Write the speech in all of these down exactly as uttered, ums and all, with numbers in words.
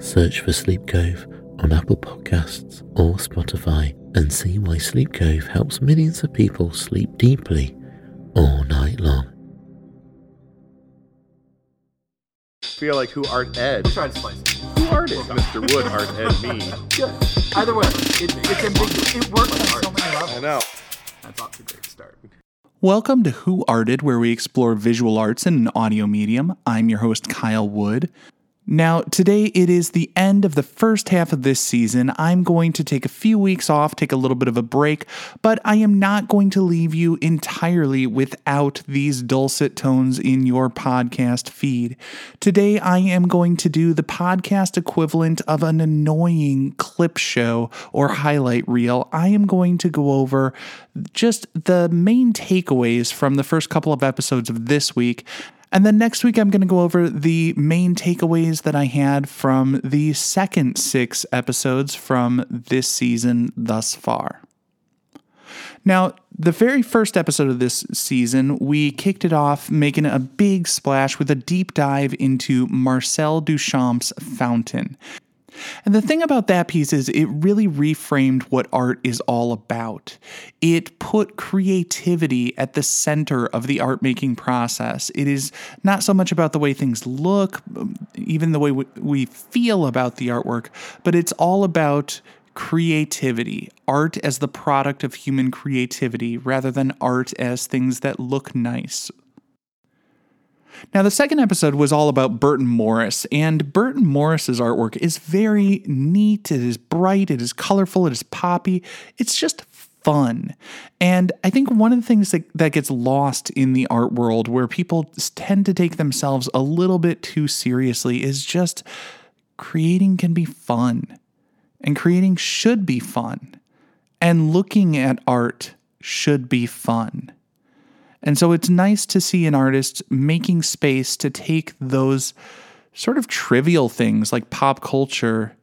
Search for Sleep Cove on Apple Podcasts or Spotify and see why Sleep Cove helps millions of people sleep deeply all night long. I feel like Who Art Ed. Try to slice it. Who Arted? Mister Wood Art Ed me. Good. Either way, it, it's ambiguous. It works on so many levels. I know. That's off to a great start. Welcome to Who Arted, where we explore visual arts in an audio medium. I'm your host, Kyle Wood. Now, today it is the end of the first half of this season. I'm going to take a few weeks off, take a little bit of a break, but I am not going to leave you entirely without these dulcet tones in your podcast feed. Today I am going to do the podcast equivalent of an annoying clip show or highlight reel. I am going to go over just the main takeaways from the first couple of episodes of this week. And then next week, I'm going to go over the main takeaways that I had from the second six episodes from this season thus far. Now, the very first episode of this season, we kicked it off making a big splash with a deep dive into Marcel Duchamp's Fountain. And the thing about that piece is it really reframed what art is all about. It put creativity at the center of the art-making process. It is not so much about the way things look, even the way we feel about the artwork, but it's all about creativity, art as the product of human creativity, rather than art as things that look nice. Now, the second episode was all about Burton Morris, and Burton Morris's artwork is very neat, it is bright, it is colorful, it is poppy, it's just fun. And I think one of the things that, that gets lost in the art world, where people tend to take themselves a little bit too seriously, is just creating can be fun, and creating should be fun, and looking at art should be fun. And so it's nice to see an artist making space to take those sort of trivial things like pop culture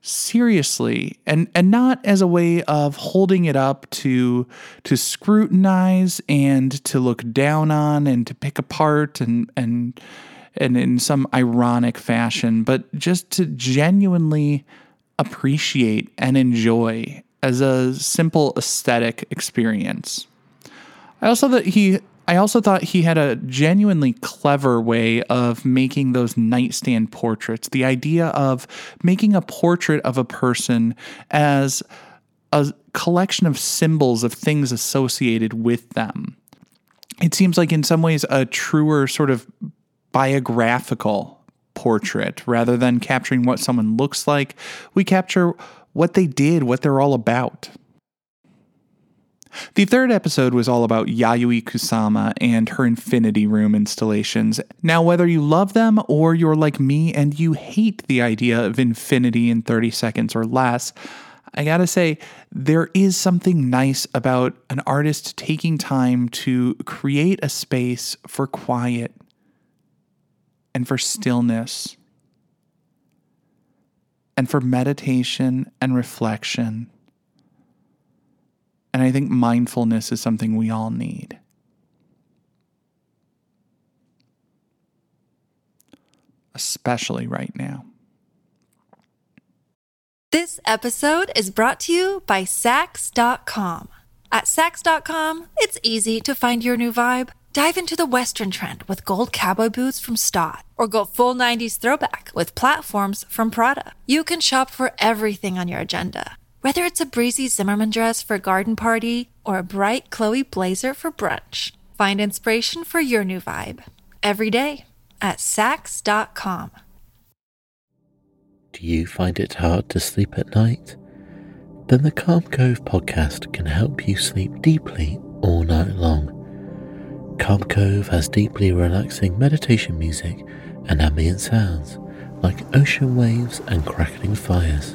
seriously and, and not as a way of holding it up to, to scrutinize and to look down on and to pick apart and, and, and in some ironic fashion, but just to genuinely appreciate and enjoy as a simple aesthetic experience. I also thought he I also thought he had a genuinely clever way of making those nightstand portraits. The idea of making a portrait of a person as a collection of symbols of things associated with them. It seems like in some ways a truer sort of biographical portrait. Rather than capturing what someone looks like, we capture what they did, what they're all about. The third episode was all about Yayoi Kusama and her Infinity Room installations. Now, whether you love them or you're like me and you hate the idea of infinity in thirty seconds or less, I gotta say, there is something nice about an artist taking time to create a space for quiet and for stillness and for meditation and reflection. And I think mindfulness is something we all need. Especially right now. This episode is brought to you by Saks dot com. At Saks dot com, it's easy to find your new vibe. Dive into the Western trend with gold cowboy boots from Stott, or go full nineties throwback with platforms from Prada. You can shop for everything on your agenda, whether it's a breezy Zimmermann dress for a garden party or a bright Chloe blazer for brunch. Find inspiration for your new vibe every day at Saks dot com. Do you find it hard to sleep at night? Then the Calm Cove podcast can help you sleep deeply all night long. Calm Cove has deeply relaxing meditation music and ambient sounds like ocean waves and crackling fires.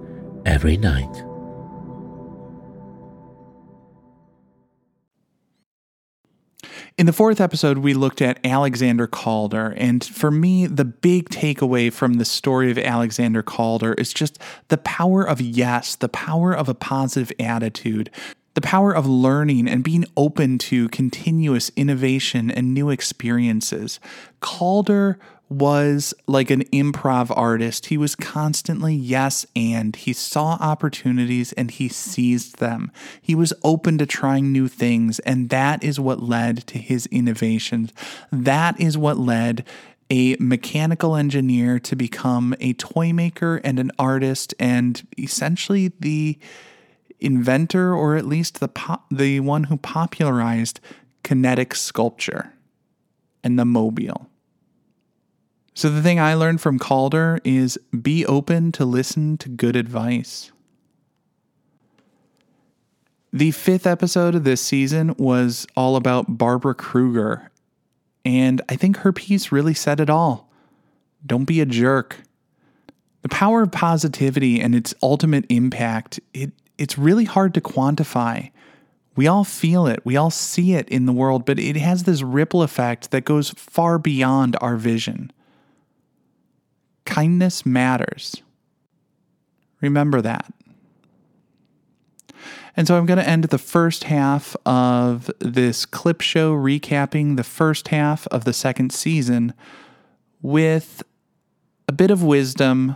every night. In the fourth episode, we looked at Alexander Calder, and for me, the big takeaway from the story of Alexander Calder is just the power of yes, the power of a positive attitude. The power of learning and being open to continuous innovation and new experiences. Calder was like an improv artist. He was constantly yes and. He saw opportunities and he seized them. He was open to trying new things, and that is what led to his innovations. That is what led a mechanical engineer to become a toy maker and an artist, and essentially the inventor, or at least the po- the one who popularized kinetic sculpture and the mobile. So the thing I learned from Calder is be open to listen to good advice. The fifth episode of this season was all about Barbara Kruger, and I think her piece really said it all. Don't be a jerk. The power of positivity and its ultimate impact, it It's really hard to quantify. We all feel it. We all see it in the world, but it has this ripple effect that goes far beyond our vision. Kindness matters. Remember that. And so I'm going to end the first half of this clip show recapping the first half of the second season with a bit of wisdom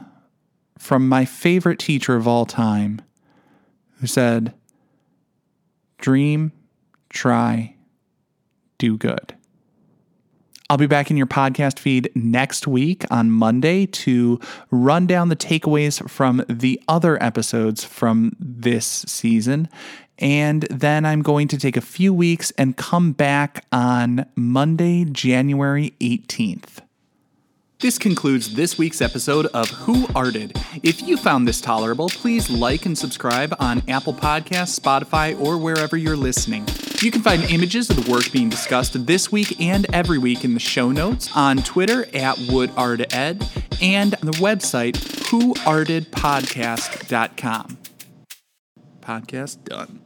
from my favorite teacher of all time, who said, dream, try, do good. I'll be back in your podcast feed next week on Monday to run down the takeaways from the other episodes from this season. And then I'm going to take a few weeks and come back on Monday, January eighteenth. This concludes this week's episode of Who Arted. If you found this tolerable, please like and subscribe on Apple Podcasts, Spotify, or wherever you're listening. You can find images of the work being discussed this week and every week in the show notes, on Twitter at Wood Art Ed, and on the website who arted podcast dot com. Podcast done.